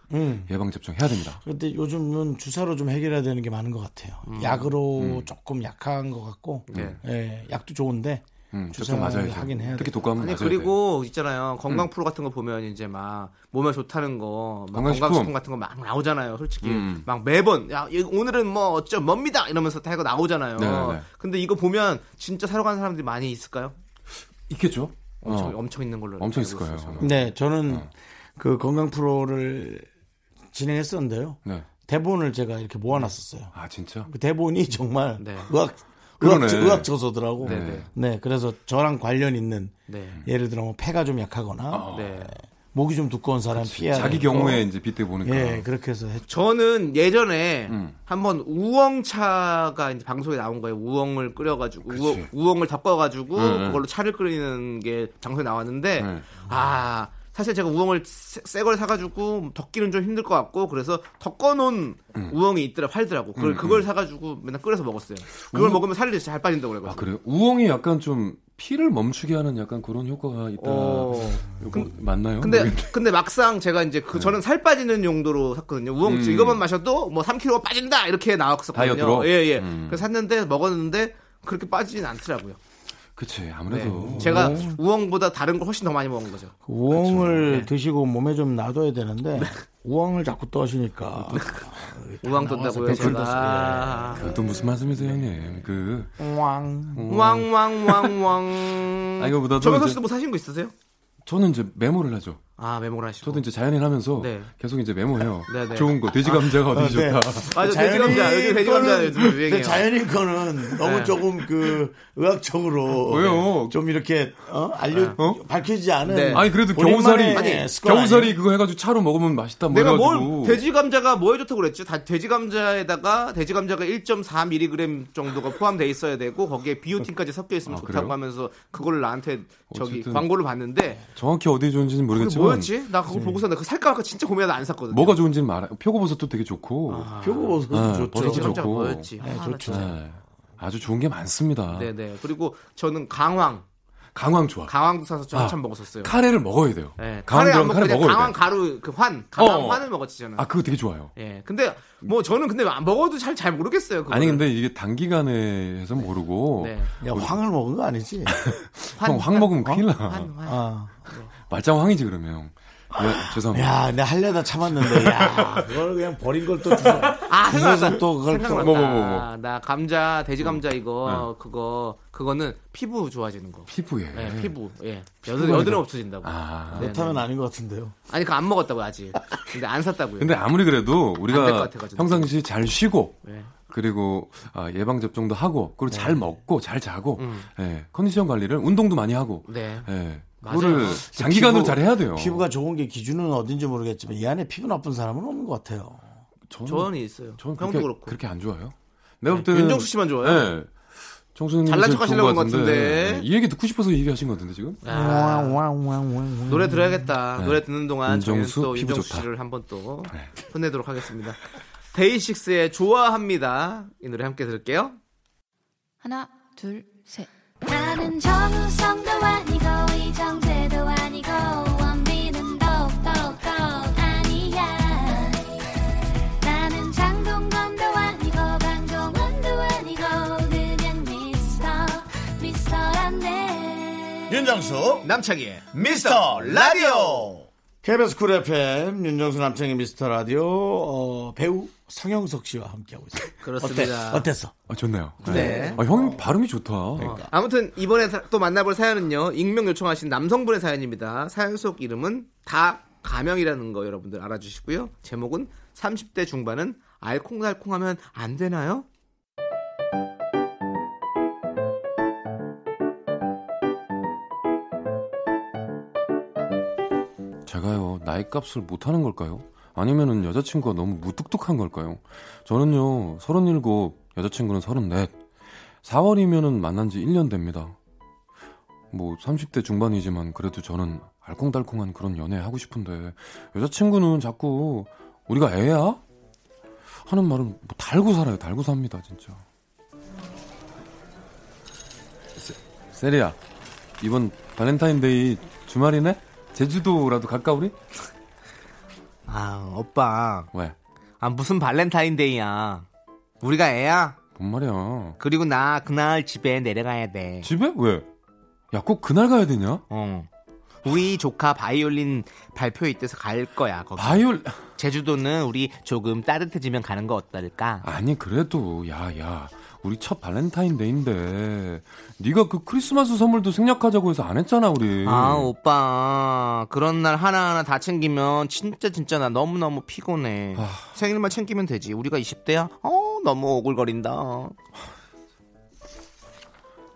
예방접종 해야 됩니다. 그런데 요즘은 주사로 좀 해결해야 되는 게 많은 것 같아요. 약으로 조금 약한 것 같고 예, 약도 좋은데 주사 맞아야 하긴 해야 돼요. 특히 독감 맞아요. 그리고 있잖아요. 건강 프로 같은 거 보면 이제 막 몸에 좋다는 거 막 건강식품 같은 거 막 나오잖아요. 솔직히 막 매번 야 오늘은 뭐 어쩜 뭡니다 이러면서 다 이거 나오잖아요. 네네. 근데 이거 보면 진짜 사러 가는 사람들이 많이 있을까요? 있겠죠. 엄청 있는 걸로 엄청 있을 거예요. 네, 저는 그 건강 프로를 진행했었는데요. 네. 대본을 제가 이렇게 모아놨었어요. 아, 진짜? 그 대본이 정말 의학 저서더라고. 네, 그래서 저랑 관련 있는 예를 들어 뭐 폐가 좀 약하거나 목이 좀 두꺼운 사람 피해야 자기 경우에 이제 빗대 보니까. 예, 그렇게 해서 했죠. 저는 예전에 한번 우엉차가 이제 방송에 나온 거예요. 우엉을 끓여가지고 우엉을 덮어가지고 그걸로 차를 끓이는 게 방송에 나왔는데 사실 제가 우엉을 새 걸 사가지고 덮기는 좀 힘들 것 같고 그래서 덮어놓은 우엉이 있더라 팔더라고. 그걸 사가지고 맨날 끓여서 먹었어요. 그걸 먹으면 살이 잘 빠진다고 그래가지고. 아, 그래요? 우엉이 약간 좀 피를 멈추게 하는 약간 그런 효과가 있다. 맞나요? 근데 막상 제가 이제 저는 살 빠지는 용도로 샀거든요. 우엉주 이것만 마셔도 뭐 3kg 빠진다 이렇게 나왔었거든요. 다이어트로? 예. 그래서 샀는데 먹었는데 그렇게 빠지진 않더라고요. 그치, 아무래도. 네. 제가 우엉보다 다른 걸 훨씬 더 많이 먹은 거죠. 우엉을 드시고 몸에 좀 놔둬야 되는데, 우엉을 자꾸 떠시니까. 우엉 떴다고요, 제가. 또 무슨 말씀이세요, 형님? 우왕. 아, 이거보다도. 정영석 씨도 뭐 사신 거 있으세요? 저는 이제 메모를 하죠. 아, 메모를 하시고. 저도 이제 자연인 하면서 계속 이제 메모해요. 좋은 거. 돼지 감자가 어디 좋다. 맞아, 돼지 감자. 근데 자연인 거는 너무 조금 의학적으로 좀 이렇게 밝혀지지 않은. 네. 아니, 그래도 겨우살이 그거 해가지고 차로 먹으면 맛있다. 내가 뭘 돼지 감자가 뭐에 좋다고 그랬지? 다 돼지 감자에다가 돼지 감자가 1.4mg 정도가 포함되어 있어야 되고 거기에 비오틴까지 섞여 있으면 좋다고 하면서 그걸 나한테 광고를 봤는데 정확히 어디 좋은지는 모르겠지만. 뭐였지? 나 그거 보고서 나 그거 살까 말까 진짜 고민하다 안 샀거든. 뭐가 좋은지는 말아. 표고버섯도 되게 좋고. 아, 표고버섯도 네, 좋죠. 버섯이 좋고. 뭐였지? 네, 아, 좋죠. 네, 아주 좋은 게 많습니다. 네네. 그리고 저는 강황. 강황 좋아. 강황도 사서 저 한참 먹었었어요. 카레를 먹어야 돼요. 네, 카레 안 먹고 그냥 강황 돼. 가루 그 환, 강황 환을 먹었지 저는. 아 그거 되게 좋아요. 예, 근데 뭐 저는 근데 안 먹어도 잘 모르겠어요. 그거를. 아니 근데 이게 단기간에 해서 모르고. 네. 야, 황을 먹은 거 아니지? 황 먹으면 큰일 나. 아. 말짱 황이지 그러면. 네, 죄송합니다. 야, 내가 하려다 참았는데, 야, 그걸 그냥 버린 걸 또 주워. 아, 생각났다. 또 그걸 생각났다. 나 감자, 돼지 감자 이거, 네. 그거는 피부 좋아지는 거. 피부에. 네, 피부. 예. 여드름 없어진다고. 아, 못하면 아닌 것 같은데요. 아니, 그거 안 먹었다고요, 아직. 근데 안 샀다고요. 근데 아무리 그래도 우리가 평상시 잘 쉬고. 네. 그리고 예방 접종도 하고, 그리고 네. 잘 먹고, 잘 자고, 예, 컨디션 관리를 운동도 많이 하고, 네. 예, 그거를 장기간으로 잘 해야 돼요. 피부가 좋은 게 기준은 어딘지 모르겠지만 이 안에 피부 나쁜 사람은 없는 것 같아요. 저는 있어요. 저는 형도 그렇게 안 좋아요. 내가 볼 때는 윤정수 씨만 좋아요. 네. 정수님 잘난 척 하시려고 한 것 같은데 이 얘기 듣고 싶어서 이 얘기 하신 것 같은데 지금. 노래 들어야겠다. 네. 노래 듣는 동안 저희는 또 윤정수 씨를 한번 또 혼내도록 하겠습니다. 데이식스의 좋아합니다. 이 노래 함께 들을게요. 하나, 둘, 셋. 나는 정우성도 아니고 이정재도 아니고 원빈은 더욱더 아니야. 나는 장동건도 아니고 강동원도 아니고 그냥 미스터란데. 윤정수 남창희의 미스터 라디오. KBS 쿨 FM 윤정수 남창희 미스터 라디오. 배우 성영석 씨와 함께하고 있어요. 그렇습니다. 어땠어? 아, 좋네요. 네. 아, 형 발음이 좋다. 그러니까. 아무튼 이번에 또 만나볼 사연은요. 익명 요청하신 남성분의 사연입니다. 사연 속 이름은 다 가명이라는 거 여러분들 알아주시고요. 제목은 30대 중반은 알콩달콩하면 안 되나요? 제가요 나이값을 못하는 걸까요? 아니면은 여자친구가 너무 무뚝뚝한 걸까요? 저는요 37, 여자친구는 34, 4월이면은 만난 지 1년 됩니다. 뭐 30대 중반이지만 그래도 저는 알콩달콩한 그런 연애 하고 싶은데 여자친구는 자꾸 우리가 애야? 하는 말은 뭐 달고 살아요. 달고 삽니다 진짜. 세리야 이번 발렌타인데이 주말이네? 제주도라도 갈까 우리? 아 오빠 왜? 아 무슨 발렌타인데이야. 우리가 애야? 뭔 말이야. 그리고 나 그날 집에 내려가야 돼. 집에? 왜? 야 꼭 그날 가야 되냐? 어. 우리 조카 바이올린 발표 있대서 갈 거야 거기. 제주도는 우리 조금 따뜻해지면 가는 거 어떨까? 아니 그래도 야야 우리 첫 발렌타인데이인데 네가 그 크리스마스 선물도 생략하자고 해서 안 했잖아 우리. 아 오빠 그런 날 하나하나 다 챙기면 진짜 나 너무너무 피곤해. 아... 생일만 챙기면 되지. 우리가 20대야? 너무 오글거린다.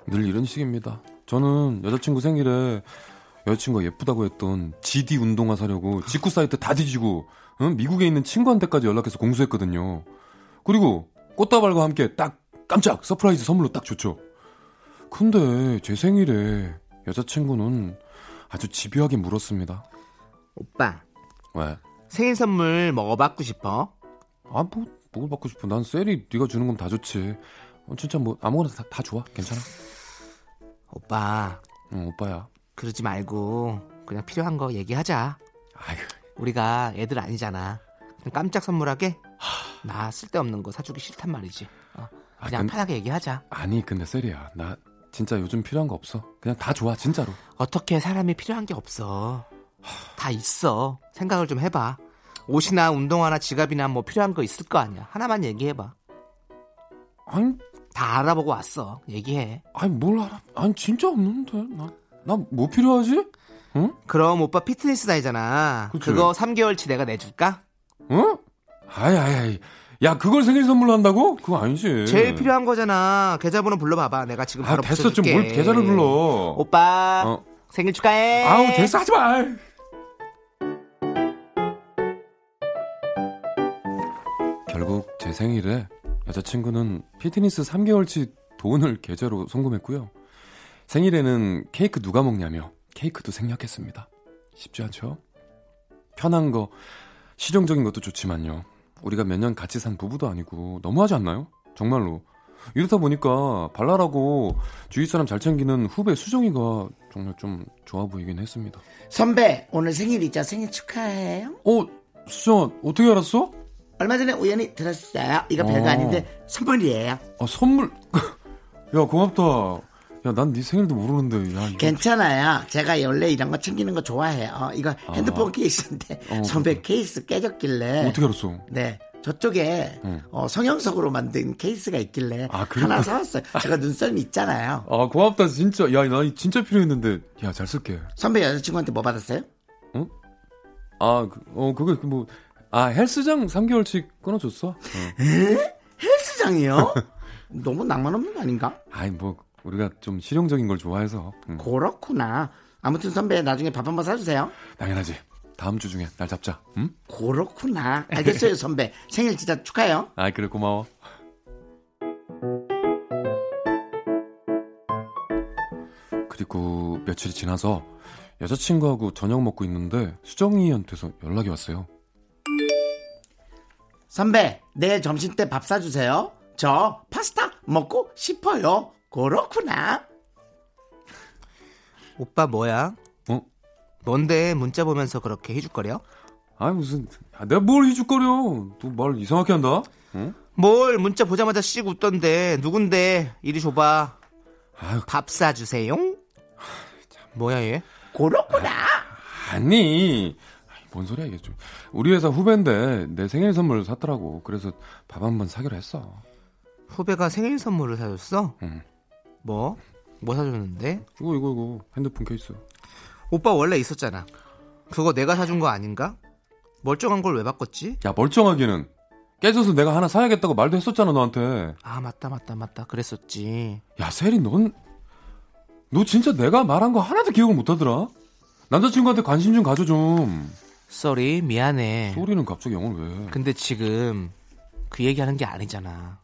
늘 이런 식입니다. 저는 여자친구 생일에 여자친구가 예쁘다고 했던 GD 운동화 사려고 직구 사이트 다 뒤지고 미국에 있는 친구한테까지 연락해서 공수했거든요. 그리고 꽃다발과 함께 딱 깜짝 서프라이즈 선물로 딱 줬죠. 근데 제 생일에 여자친구는 아주 집요하게 물었습니다. 오빠 왜? 생일 선물 뭐 받고 싶어? 아 뭐 받고 싶어. 난 셀이 네가 주는 건 다 좋지. 진짜 뭐 아무거나 다 좋아. 괜찮아. 오빠 응 오빠야. 그러지 말고 그냥 필요한 거 얘기하자. 아이고. 우리가 애들 아니잖아. 깜짝 선물하게 나 쓸데없는 거 사주기 싫단 말이지. 그냥 편하게 얘기하자. 아니 근데 세리야 나 진짜 요즘 필요한 거 없어. 그냥 다 좋아 진짜로. 어떻게 사람이 필요한 게 없어. 다 있어. 생각을 좀 해봐. 옷이나 운동화나 지갑이나 뭐 필요한 거 있을 거 아니야. 하나만 얘기해봐. 아니 다 알아보고 왔어. 얘기해. 아니 뭘 알아. 아니 진짜 없는데 나. 나 뭐 필요하지? 응? 그럼 오빠 피트니스 다니잖아. 그치? 그거 3개월치 내가 내줄까? 응? 아이. 야 그걸 생일 선물로 한다고? 그거 아니지. 제일 필요한 거잖아. 계좌번호 불러봐봐. 내가 지금 바로 됐어. 좀 뭘 계좌를 불러. 오빠 생일 축하해. 아우 됐어 하지 마. 결국 제 생일에 여자친구는 피트니스 3개월치 돈을 계좌로 송금했고요. 생일에는 케이크 누가 먹냐며 케이크도 생략했습니다. 쉽지 않죠? 편한 거, 실용적인 것도 좋지만요. 우리가 몇 년 같이 산 부부도 아니고 너무하지 않나요? 정말로. 이러다 보니까 발랄하고 주위 사람 잘 챙기는 후배 수정이가 정말 좀 좋아 보이긴 했습니다. 선배, 오늘 생일이죠. 생일 축하해요. 수정아, 어떻게 알았어? 얼마 전에 우연히 들었어요. 이거 별거 아닌데 선물이에요. 아, 선물? 야, 고맙다. 야, 난 네 생일도 모르는데. 야, 괜찮아요. 제가 원래 이런 거 챙기는 거 좋아해요. 이거 핸드폰 케이스인데 선배 케이스 깨졌길래. 어떻게 알았어? 네, 저쪽에 성형석으로 만든 케이스가 있길래 하나 사왔어요. 제가 눈썰미 있잖아요. 아, 고맙다 진짜. 야, 나 진짜 필요했는데. 야, 잘 쓸게. 선배 여자친구한테 뭐 받았어요? 응? 그게 뭐 헬스장 3개월치 끊어줬어. 헬스장이요? 너무 낭만 없는 거 아닌가? 아니, 뭐 우리가 좀 실용적인 걸 좋아해서. 그렇구나. 아무튼 선배 나중에 밥 한번 사주세요. 당연하지. 다음 주 중에 날 잡자. 응? 그렇구나. 알겠어요 선배. 생일 진짜 축하해요. 아, 그래, 고마워. 그리고 며칠이 지나서 여자친구하고 저녁 먹고 있는데 수정이한테서 연락이 왔어요. 선배, 내일 점심때 밥 사주세요. 저 파스타 먹고 싶어요. 그렇구나. 오빠 뭐야? 뭔데 문자 보면서 그렇게 희죽거려? 아니, 무슨, 내가 뭘 희죽거려. 너 말 이상하게 한다. 응? 뭘 문자 보자마자 씩 웃던데. 누군데? 이리 줘봐. 아유, 밥 사주세요. 뭐야 얘? 그렇구나. 아니, 뭔 소리야 이게. 좀 우리 회사 후배인데 내 생일 선물을 샀더라고. 그래서 밥 한번 사기로 했어. 후배가 생일 선물을 사줬어? 응. 뭐 사줬는데? 이거 핸드폰 케이스. 오빠 원래 있었잖아. 그거 내가 사준 거 아닌가? 멀쩡한 걸 왜 바꿨지? 야, 멀쩡하기는. 깨져서 내가 하나 사야겠다고 말도 했었잖아 너한테. 아, 맞다 그랬었지. 야, 세리, 너 진짜 내가 말한 거 하나도 기억을 못하더라. 남자친구한테 관심 좀 가져 좀. 쏘리, 미안해. 쏘리는 갑자기 영어를 왜? 근데 지금 그 얘기하는 게 아니잖아.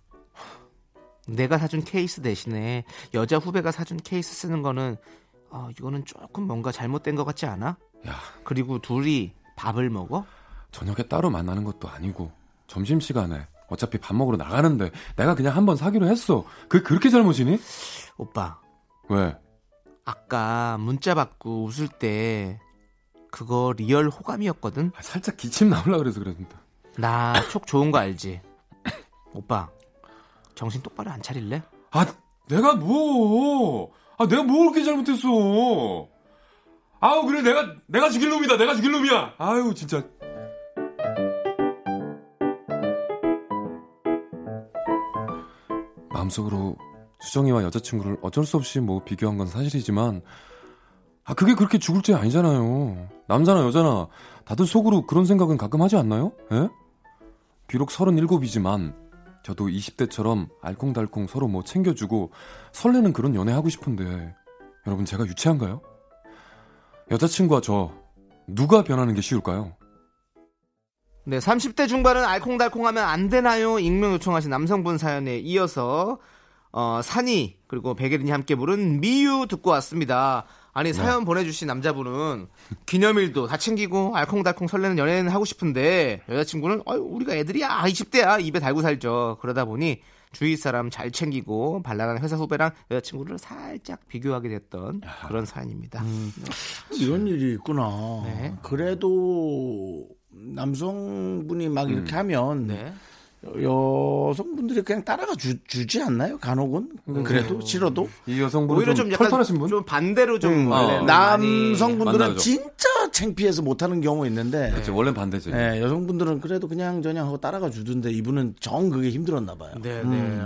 내가 사준 케이스 대신에 여자 후배가 사준 케이스 쓰는 거는 이거는 조금 뭔가 잘못된 것 같지 않아? 야, 그리고 둘이 밥을 먹어? 저녁에 따로 만나는 것도 아니고 점심시간에 어차피 밥 먹으러 나가는데 내가 그냥 한번 사기로 했어. 그렇게 잘못이니? 오빠. 왜? 아까 문자 받고 웃을 때 그거 리얼 호감이었거든? 살짝 기침 나오려고 그래서 그랬는데. 나 촉 좋은 거 알지? 오빠, 정신 똑바로 안 차릴래? 내가 뭐 그렇게 잘못했어. 아우, 그래, 내가 죽일 놈이다. 내가 죽일 놈이야. 아유, 진짜. 마음속으로 수정이와 여자친구를 어쩔 수 없이 비교한 건 사실이지만, 그게 그렇게 죽을 죄 아니잖아요. 남자나 여자나 다들 속으로 그런 생각은 가끔 하지 않나요? 예? 비록 37이지만 저도 20대처럼 알콩달콩 서로 챙겨주고 설레는 그런 연애 하고 싶은데, 여러분, 제가 유치한가요? 여자친구와 저, 누가 변하는 게 쉬울까요? 네, 30대 중반은 알콩달콩하면 안 되나요? 익명 요청하신 남성분 사연에 이어서 산이 그리고 백예린이 함께 부른 미유 듣고 왔습니다. 아니, 사연 보내주신 남자분은 기념일도 다 챙기고 알콩달콩 설레는 연애는 하고 싶은데, 여자친구는 우리가 애들이야, 20대야, 입에 달고 살죠. 그러다 보니 주위 사람 잘 챙기고 발랄한 회사 후배랑 여자친구를 살짝 비교하게 됐던 그런 사연입니다. 이런 일이 있구나. 네. 그래도 남성분이 막 이렇게 하면 여성분들이 그냥 따라가 주지 않나요? 간혹은. 그래도 싫어도. 이 여성분은 오히려 좀 약간 털털하신 분? 좀 반대로 좀 남성분들은 만나죠. 진짜 창피해서 못하는 경우 있는데. 그렇죠, 원래 반대죠. 네, 여성분들은 그래도 그냥 저냥 하고 따라가 주던데, 이분은 정 그게 힘들었나 봐요. 네네.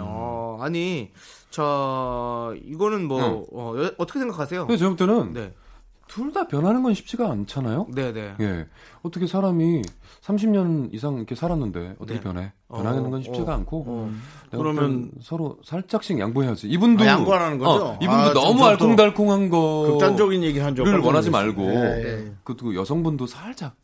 아니, 저 이거는 어떻게 생각하세요? 네, 저 때는 둘 다 변하는 건 쉽지가 않잖아요. 네네. 예, 어떻게 사람이 30년 이상 이렇게 살았는데 어떻게 변해? 변하는 건 쉽지가 않고. 그러면 서로 살짝씩 양보해야지. 이분도 양보하라는 거죠. 이분도 너무 알콩달콩한 거, 극단적인 얘기를 한 적을 원하지 말고. 그리고 여성분도 살짝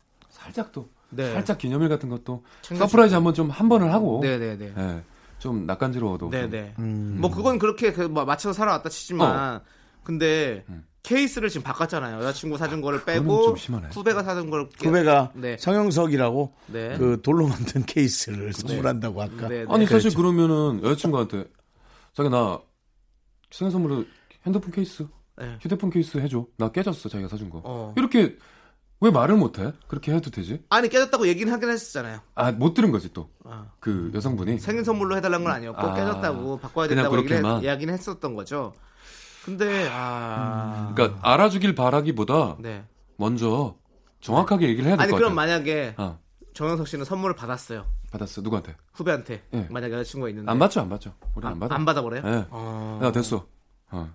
또 살짝 기념일 같은 것도 서프라이즈 한번 한 번을 하고. 네네네. 예, 좀 낯간지러워도. 네네. 뭐 그건 그렇게 맞춰서 살아왔다 치지만, 근데 케이스를 지금 바꿨잖아요. 여자친구 사준 거를 빼고 후배가 사준 걸 후배가 네. 성형석이라고 네. 그 돌로 만든 케이스를 선물한다고 아까. 네. 네. 아니 사실 그랬죠. 그러면은 여자친구한테 자기 나 생일 선물로 핸드폰 케이스, 네. 휴대폰 케이스 해줘. 나 깨졌어 자기가 사준 거. 이렇게 왜 말을 못해? 그렇게 해도 되지? 아니 깨졌다고 얘기는 하긴 했었잖아요. 아 못 들은 거지 또. 그 여성분이 생일 선물로 해달라는 건 아니었고 깨졌다고 바꿔야 된다고 이야기는 했었던 거죠. 근데 그러니까 알아주길 바라기보다 네. 먼저 정확하게 얘기를 해야 될 것 같아요. 아니 그럼 만약에 정영석 씨는 선물을 받았어요. 받았어 누구한테? 후배한테. 네. 만약 여자친구가 있는데 안 받죠, 안 받죠. 우리 안 받아. 안 받아버려요? 네. 야 됐어.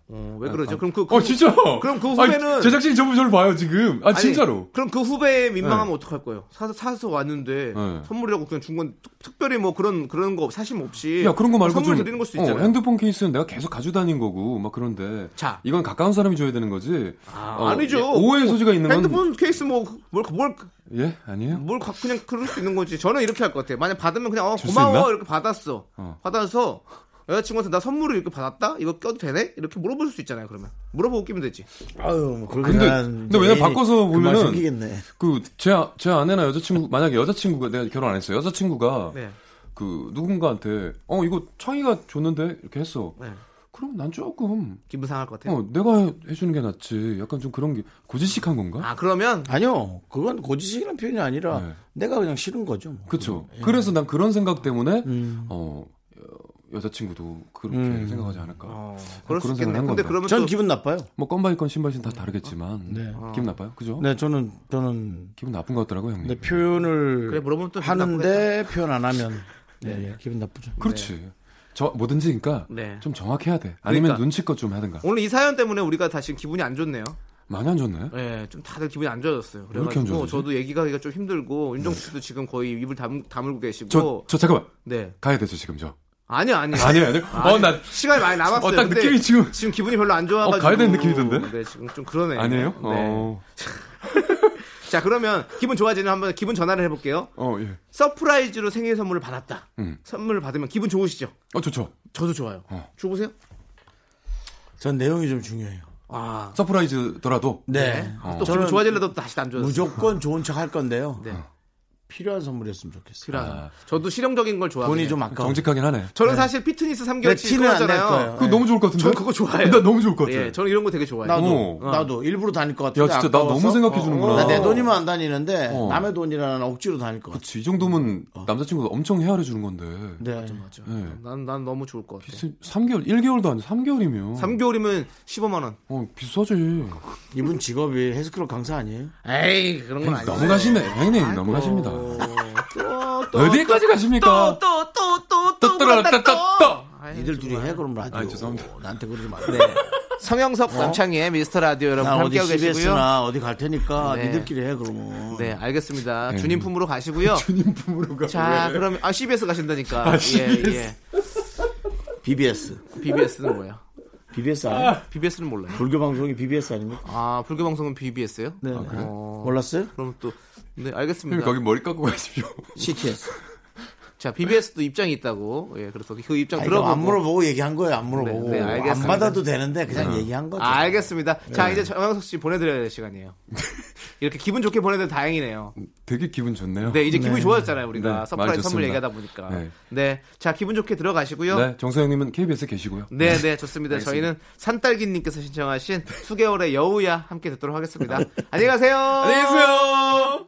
왜 그러죠? 그럼 그 진짜. 그럼 그 후배는 아니, 제작진이 전부 저를 봐요 지금. 아 진짜로. 아니, 그럼 그 후배에 민망하면 네. 어떡할 거예요? 사서 왔는데 네. 선물이라고 그냥 준 건 특별히 뭐 그런 거 사심 없이. 야 그런 거 말고 선물 좀, 드리는 걸 수도 있잖아요. 핸드폰 케이스는 내가 계속 가지고 다닌 거고 막 그런데. 자 이건 가까운 사람이 줘야 되는 거지. 아니죠. 오해의 소지가 있는 핸드폰 건. 핸드폰 케이스 뭘 예 아니에요? 뭘 그냥 그럴 수 있는 거지. 저는 이렇게 할 것 같아요. 만약 받으면 그냥 고마워 이렇게 받았어. 받아서. 여자친구한테 나 선물을 이렇게 받았다? 이거 껴도 되네? 이렇게 물어볼 수 있잖아요, 그러면. 물어보고 끼면 되지. 아유, 근데 왜냐면 바꿔서 보면은. 그, 제 아내나 여자친구, 만약에 여자친구가, 내가 결혼 안 했어요. 여자친구가, 네. 그, 누군가한테, 이거 창의가 줬는데? 이렇게 했어. 네. 그럼 난 조금. 기분 상할 것 같아요. 내가 해주는 게 낫지. 약간 좀 그런 게, 고지식한 건가? 아, 그러면? 아니요. 그건 고지식이라는 표현이 아니라, 네. 내가 그냥 싫은 거죠. 뭐. 그쵸. 예. 그래서 난 그런 생각 때문에, 여자친구도 그렇게 생각하지 않을까. 그럴 수 있겠네. 근데 그러면 전 기분 나빠요. 뭐 건바이건 신발신 다 다르겠지만 네. 기분 나빠요. 그죠? 네, 저는 기분 나쁜 것 같더라고요, 형님. 네, 표현을 그래, 물어보면 또 하는데 표현 안 하면 네, 네, 기분 나쁘죠. 그렇지. 네. 저 뭐든지 그러니까 네. 좀 정확해야 돼. 아니면 그러니까. 눈치껏 좀 하든가. 오늘 이 사연 때문에 우리가 다시 기분이 안 좋네요. 많이 안 좋나요? 네, 좀 다들 기분이 안 좋아졌어요. 그래가지고 저도 얘기하기가 좀 힘들고 윤종수 씨도 지금 거의 입을 다물고 계시고. 저 잠깐만. 네, 가야 되죠 지금 저. 아니요. 나 시간이 많이 남았어요. 딱 느낌이 지금 기분이 별로 안 좋아가지고. 가야 되는 느낌이던데. 네, 지금 좀 그러네. 아니에요? 네. 자, 그러면 기분 좋아지는 한번 기분 전환을 해볼게요. 예. 서프라이즈로 생일 선물을 받았다. 선물을 받으면 기분 좋으시죠? 좋죠. 저도 좋아요. 줘보세요. 전 내용이 좀 중요해요. 서프라이즈더라도. 네. 또 기분 좋아지려도 다시 안 좋아졌어요. 무조건 좋은 척 할 건데요. 네. 필요한 선물이었으면 좋겠어요. 저도 실용적인 걸 좋아해요. 돈이 좀 아까워. 정직하긴 하네. 저는 네. 사실 피트니스 3개월치 그거 하잖아요. 그거 너무 좋을 것 같은데? 저는 그거 좋아해요. 나 너무 좋을 것 같아요. 예, 저는 이런 거 되게 좋아해요. 나도 일부러 다닐 것 같은데. 야 진짜 아까워서. 나 너무 생각해 주는구나. 나 내 돈이면 안 다니는데 남의 돈이라는 억지로 다닐 것 같아. 그치, 이 정도면 남자친구가 엄청 헤아려 주는 건데. 네. 맞아. 네. 난 너무 좋을 것 같아. 3개월, 1개월도 아니고 3개월이면 15만 원. 비싸지. 이분 직업이 헬스클럽 강사 아니에요? 에이 그런 건 아니에요. 너무 가시네. 형님 너무 가십니다. 어디까지 가십니까? 니들 둘이 해 그럼 라디오. 죄송합니다. 나한테 그러지 마. 네. 성영석 남창희의 미스터 라디오 여러분 함께하고 계시고요. CBS나 어디 갈 테니까 네. 니들끼리 해 그러면. 네 알겠습니다. 주님품으로 가시고요. 주님품으로 가. 자 그럼 CBS 가신다니까. CBS. 예. BBS. BBS는 뭐야? BBS 아니에요? BBS는 몰라요. 불교 방송이 BBS 아닙니까? 불교 방송은 BBS요? 네. 그래? 몰랐어요? 그럼 또 네, 알겠습니다. 거기 머리 깎고 가십시오. CTS. 자, BBS도 입장이 있다고. 예, 그래서 그 입장 들어보고 안 물어보고 얘기한 거예요. 안 물어보고. 네, 알겠습니다. 안 받아도 되는데 그냥 얘기한 거죠. 알겠습니다. 네. 자, 이제 정영석 씨 보내드려야 될 시간이에요. 이렇게 기분 좋게 보내드려 다행이네요. 되게 기분 좋네요. 네, 이제 기분이 좋아졌잖아요. 우리가 서프라이즈 선물 얘기하다 보니까. 네. 네, 자, 기분 좋게 들어가시고요. 네, 정서영님은 KBS에 계시고요. 네, 네, 좋습니다. 저희는 산딸기님께서 신청하신 수개월의 여우야 함께 듣도록 하겠습니다. 안녕히 가세요. 안녕히 계세요. 안녕하세요.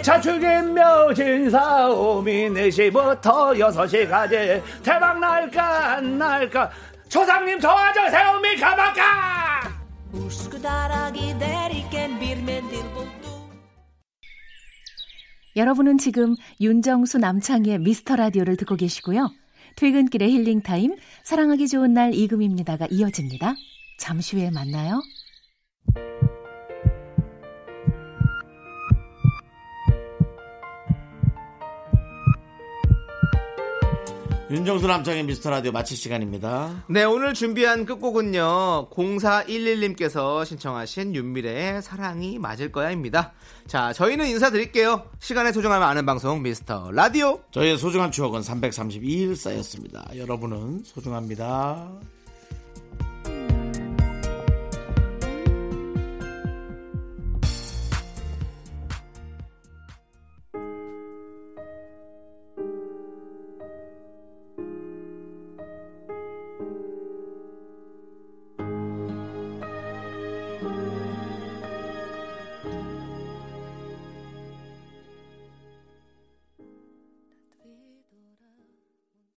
자축인 묘진사 오미 4시부터 6시까지 대박 날까 안 날까 초상님 도와주세요 미카마카. 여러분은 지금 윤정수 남창희의 미스터라디오를 듣고 계시고요. 퇴근길의 힐링타임 사랑하기 좋은 날 이금입니다가 이어집니다. 잠시 후에 만나요. 윤정수 남창의 미스터라디오 마칠 시간입니다. 네, 오늘 준비한 끝곡은요 0411님께서 신청하신 윤미래의 사랑이 맞을 거야입니다. 자, 저희는 인사드릴게요. 시간의 소중함을 아는 방송 미스터라디오. 저희의 소중한 추억은 332일 쌓였습니다. 여러분은 소중합니다.